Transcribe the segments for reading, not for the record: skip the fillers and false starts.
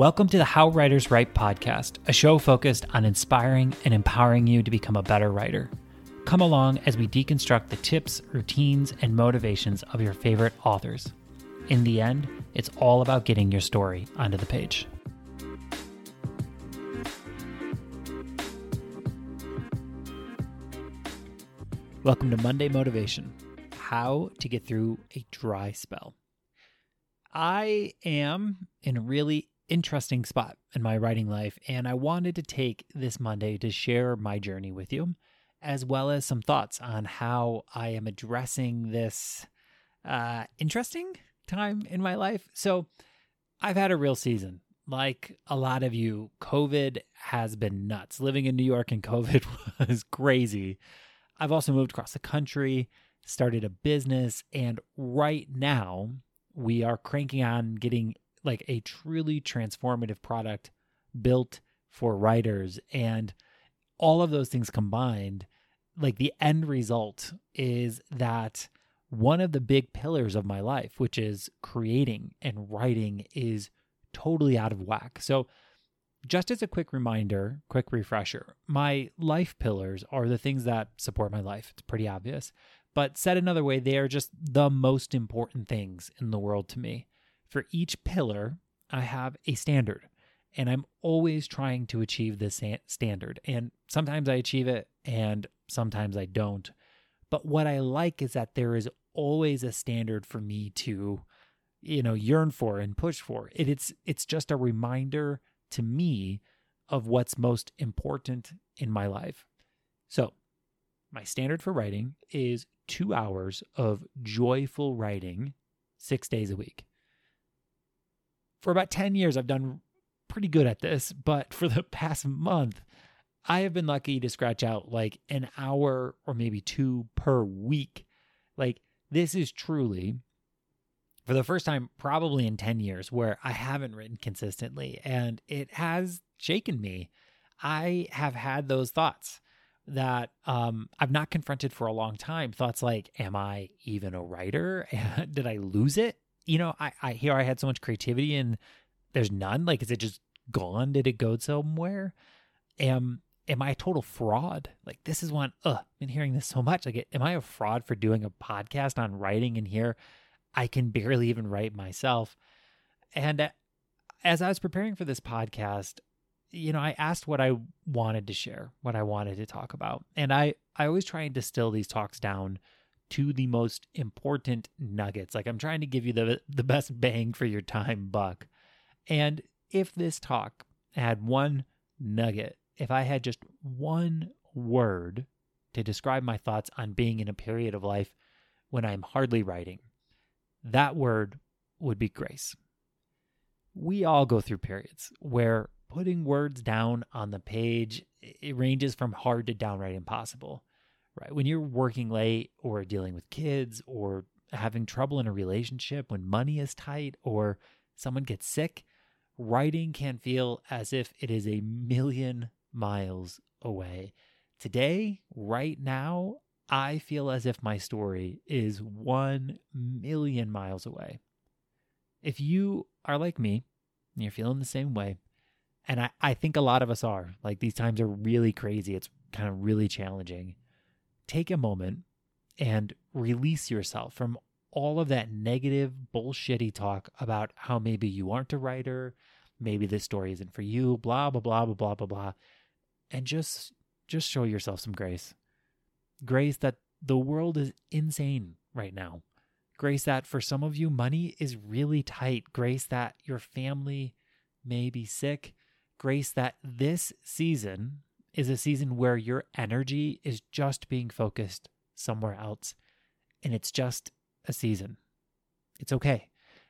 Welcome to the How Writers Write podcast, a show focused on inspiring and empowering you to become a better writer. Come along as we deconstruct the tips, routines, and motivations of your favorite authors. In the end, it's all about getting your story onto the page. Welcome to Monday Motivation, how to get through a dry spell. I am in a really interesting spot in my writing life, and I wanted to take this Monday to share my journey with you, as well as some thoughts on how I am addressing this interesting time in my life. So I've had a real season. Like a lot of you, COVID has been nuts. Living in New York and COVID was crazy. I've also moved across the country, started a business, and right now we are cranking on getting like a truly transformative product built for writers. And all of those things combined, like the end result is that one of the big pillars of my life, which is creating and writing, is totally out of whack. So just as a quick reminder, quick refresher, my life pillars are the things that support my life. It's pretty obvious. But said another way, they are just the most important things in the world to me. For each pillar, I have a standard, and I'm always trying to achieve this standard. And sometimes I achieve it, and sometimes I don't. But what I like is that there is always a standard for me to, yearn for and push for. It's just a reminder to me of what's most important in my life. So my standard for writing is 2 hours of joyful writing 6 days a week. For about 10 years, I've done pretty good at this, but for the past month, I have been lucky to scratch out like an hour or maybe two per week. Like, this is truly, for the first time probably in 10 years, where I haven't written consistently, and it has shaken me. I have had those thoughts that I've not confronted for a long time. Thoughts like, am I even a writer? Did I lose it? I hear I had so much creativity and there's none. Like, is it just gone? Did it go somewhere? Am I a total fraud? Like, this is one, I've been hearing this so much. Like, am I a fraud for doing a podcast on writing? And here I can barely even write myself. And as I was preparing for this podcast, I asked what I wanted to share, what I wanted to talk about. And I always try and distill these talks down to the most important nuggets. Like, I'm trying to give you the best bang for your time buck. And if this talk had one nugget, if I had just one word to describe my thoughts on being in a period of life when I'm hardly writing, that word would be grace. We all go through periods where putting words down on the page, it ranges from hard to downright impossible. Right. When you're working late or dealing with kids or having trouble in a relationship, when money is tight or someone gets sick, writing can feel as if it is a million miles away. Today, right now, I feel as if my story is 1 million miles away. If you are like me and you're feeling the same way, and I think a lot of us are, like, these times are really crazy. It's kind of really challenging. Take a moment and release yourself from all of that negative, bullshitty talk about how maybe you aren't a writer, maybe this story isn't for you, blah, blah, blah, blah, blah, blah, blah. And just show yourself some grace. Grace that the world is insane right now. Grace that for some of you, money is really tight. Grace that your family may be sick. Grace that this season is a season where your energy is just being focused somewhere else. And it's just a season. It's okay.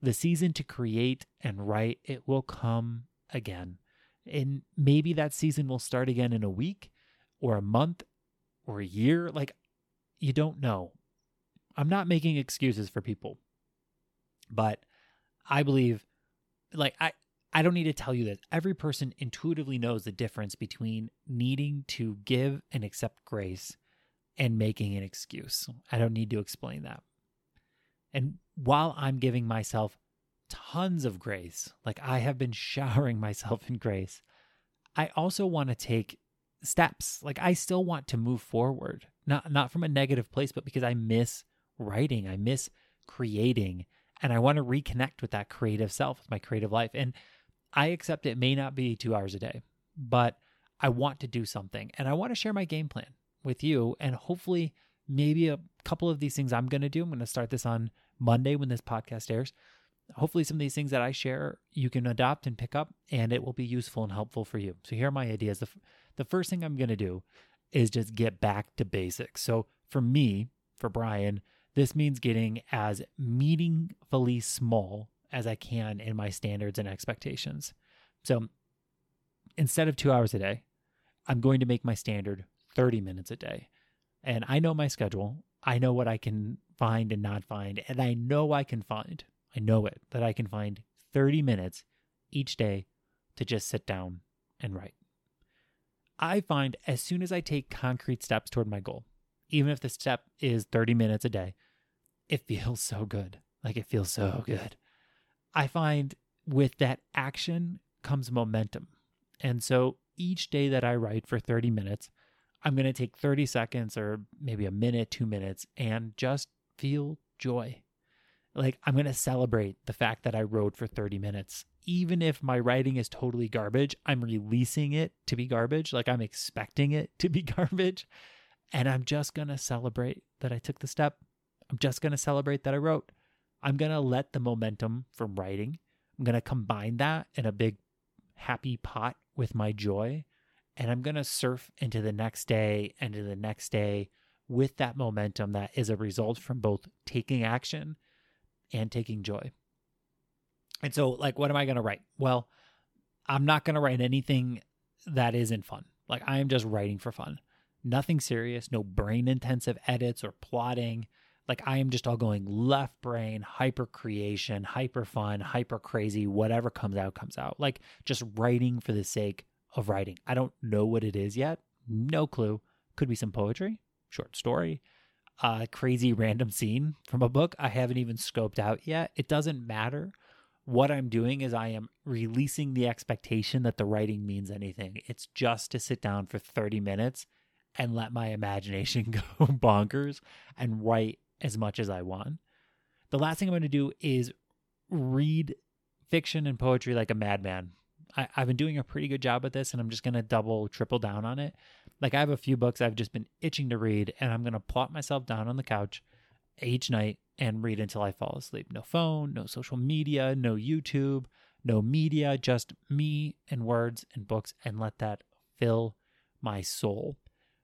The season to create and write, it will come again. And maybe that season will start again in a week or a month or a year. Like, you don't know. I'm not making excuses for people, but I believe, like, I don't need to tell you this. Every person intuitively knows the difference between needing to give and accept grace and making an excuse. I don't need to explain that. And while I'm giving myself tons of grace. Like, I have been showering myself in grace. I also want to take steps. Like, I still want to move forward, not from a negative place, but because I miss writing, I miss creating, and I want to reconnect with that creative self, with my creative life. And I accept it may not be 2 hours a day, but I want to do something, and I want to share my game plan with you. And hopefully maybe a couple of these things I'm going to do. I'm going to start this on Monday when this podcast airs. Hopefully some of these things that I share, you can adopt and pick up, and it will be useful and helpful for you. So here are my ideas. The first thing I'm going to do is just get back to basics. So for me, for Brian, this means getting as meaningfully small as I can in my standards and expectations. So instead of 2 hours a day, I'm going to make my standard 30 minutes a day. And I know my schedule. I know what I can find and not find. And I know I can find 30 minutes each day to just sit down and write. I find as soon as I take concrete steps toward my goal, even if the step is 30 minutes a day, it feels so good. Like, it feels so good. I find with that action comes momentum. And so each day that I write for 30 minutes, I'm going to take 30 seconds or maybe a minute, 2 minutes, and just feel joy. Like, I'm going to celebrate the fact that I wrote for 30 minutes. Even if my writing is totally garbage, I'm releasing it to be garbage. Like, I'm expecting it to be garbage. And I'm just going to celebrate that I took the step. I'm just going to celebrate that I wrote. I'm going to let the momentum from writing, I'm going to combine that in a big happy pot with my joy. And I'm going to surf into the next day and to the next day with that momentum that is a result from both taking action and taking joy. And so, like, what am I going to write? Well, I'm not going to write anything that isn't fun. Like, I am just writing for fun. Nothing serious, no brain intensive edits or plotting. Like, I am just all going left brain, hyper creation, hyper fun, hyper crazy, whatever comes out, comes out. Like, just writing for the sake of writing. I don't know what it is yet. No clue. Could be some poetry, short story, crazy random scene from a book I haven't even scoped out yet. It doesn't matter. What I'm doing is I am releasing the expectation that the writing means anything. It's just to sit down for 30 minutes and let my imagination go bonkers and write as much as I want. The last thing I'm going to do is read fiction and poetry like a madman. I've been doing a pretty good job at this, and I'm just going to double, triple down on it. Like, I have a few books I've just been itching to read, and I'm going to plop myself down on the couch each night and read until I fall asleep. No phone, no social media, no YouTube, no media, just me and words and books, and let that fill my soul.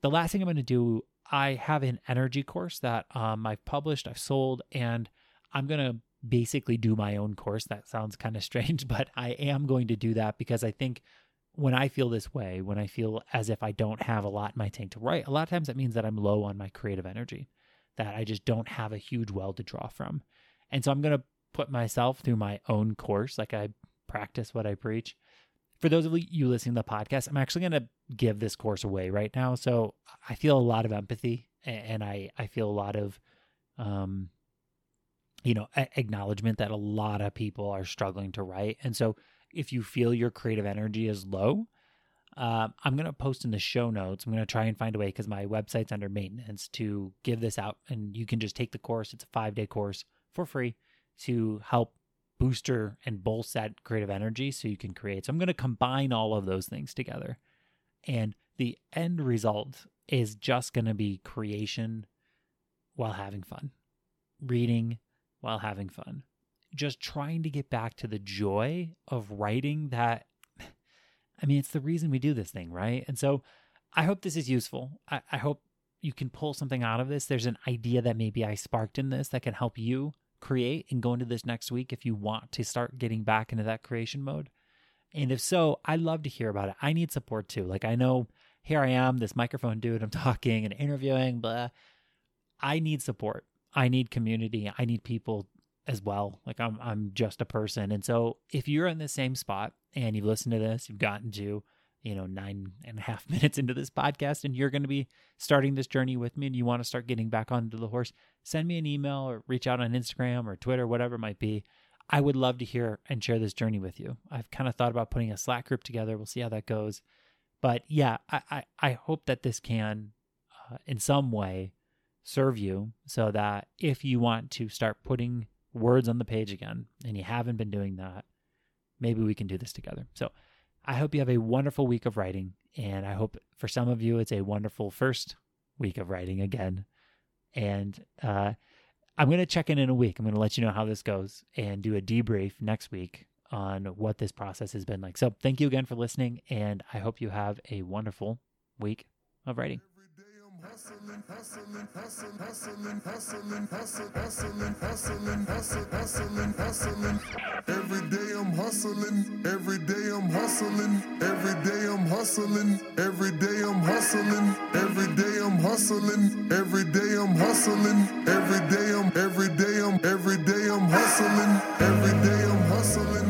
The last thing I'm going to do, I have an energy course that I've published, I've sold, and I'm going to basically do my own course. That sounds kind of strange, but I am going to do that because I think when I feel this way, when I feel as if I don't have a lot in my tank to write, a lot of times that means that I'm low on my creative energy, that I just don't have a huge well to draw from. And so I'm going to put myself through my own course. Like, I practice what I preach. For those of you listening to the podcast, I'm actually going to give this course away right now. So I feel a lot of empathy, and I feel a lot of, acknowledgement that a lot of people are struggling to write. And so if you feel your creative energy is low, I'm going to post in the show notes. I'm going to try and find a way, because my website's under maintenance, to give this out, and you can just take the course. It's a 5-day course for free to help booster and bolster that creative energy so you can create. So I'm going to combine all of those things together. And the end result is just going to be creation while having fun, reading while having fun, just trying to get back to the joy of writing that, I mean, it's the reason we do this thing, right? And so I hope this is useful. I hope you can pull something out of this. There's an idea that maybe I sparked in this that can help you create and go into this next week if you want to start getting back into that creation mode. And if so, I'd love to hear about it. I need support too. Like, I know here I am, this microphone dude, I'm talking and interviewing, blah. I need support. I need community. I need people as well. Like, I'm just a person. And so if you're in the same spot and you've listened to this, you've gotten to, 9.5 minutes into this podcast, and you're going to be starting this journey with me, and you want to start getting back onto the horse, send me an email or reach out on Instagram or Twitter, whatever it might be. I would love to hear and share this journey with you. I've kind of thought about putting a Slack group together. We'll see how that goes. But yeah, I hope that this can, in some way, serve you so that if you want to start putting words on the page again and you haven't been doing that, maybe we can do this together. So I hope you have a wonderful week of writing, and I hope for some of you it's a wonderful first week of writing again. And I'm going to check in a week. I'm going to let you know how this goes and do a debrief next week on what this process has been like. So thank you again for listening, and I hope you have a wonderful week of writing. Every day I'm hustling.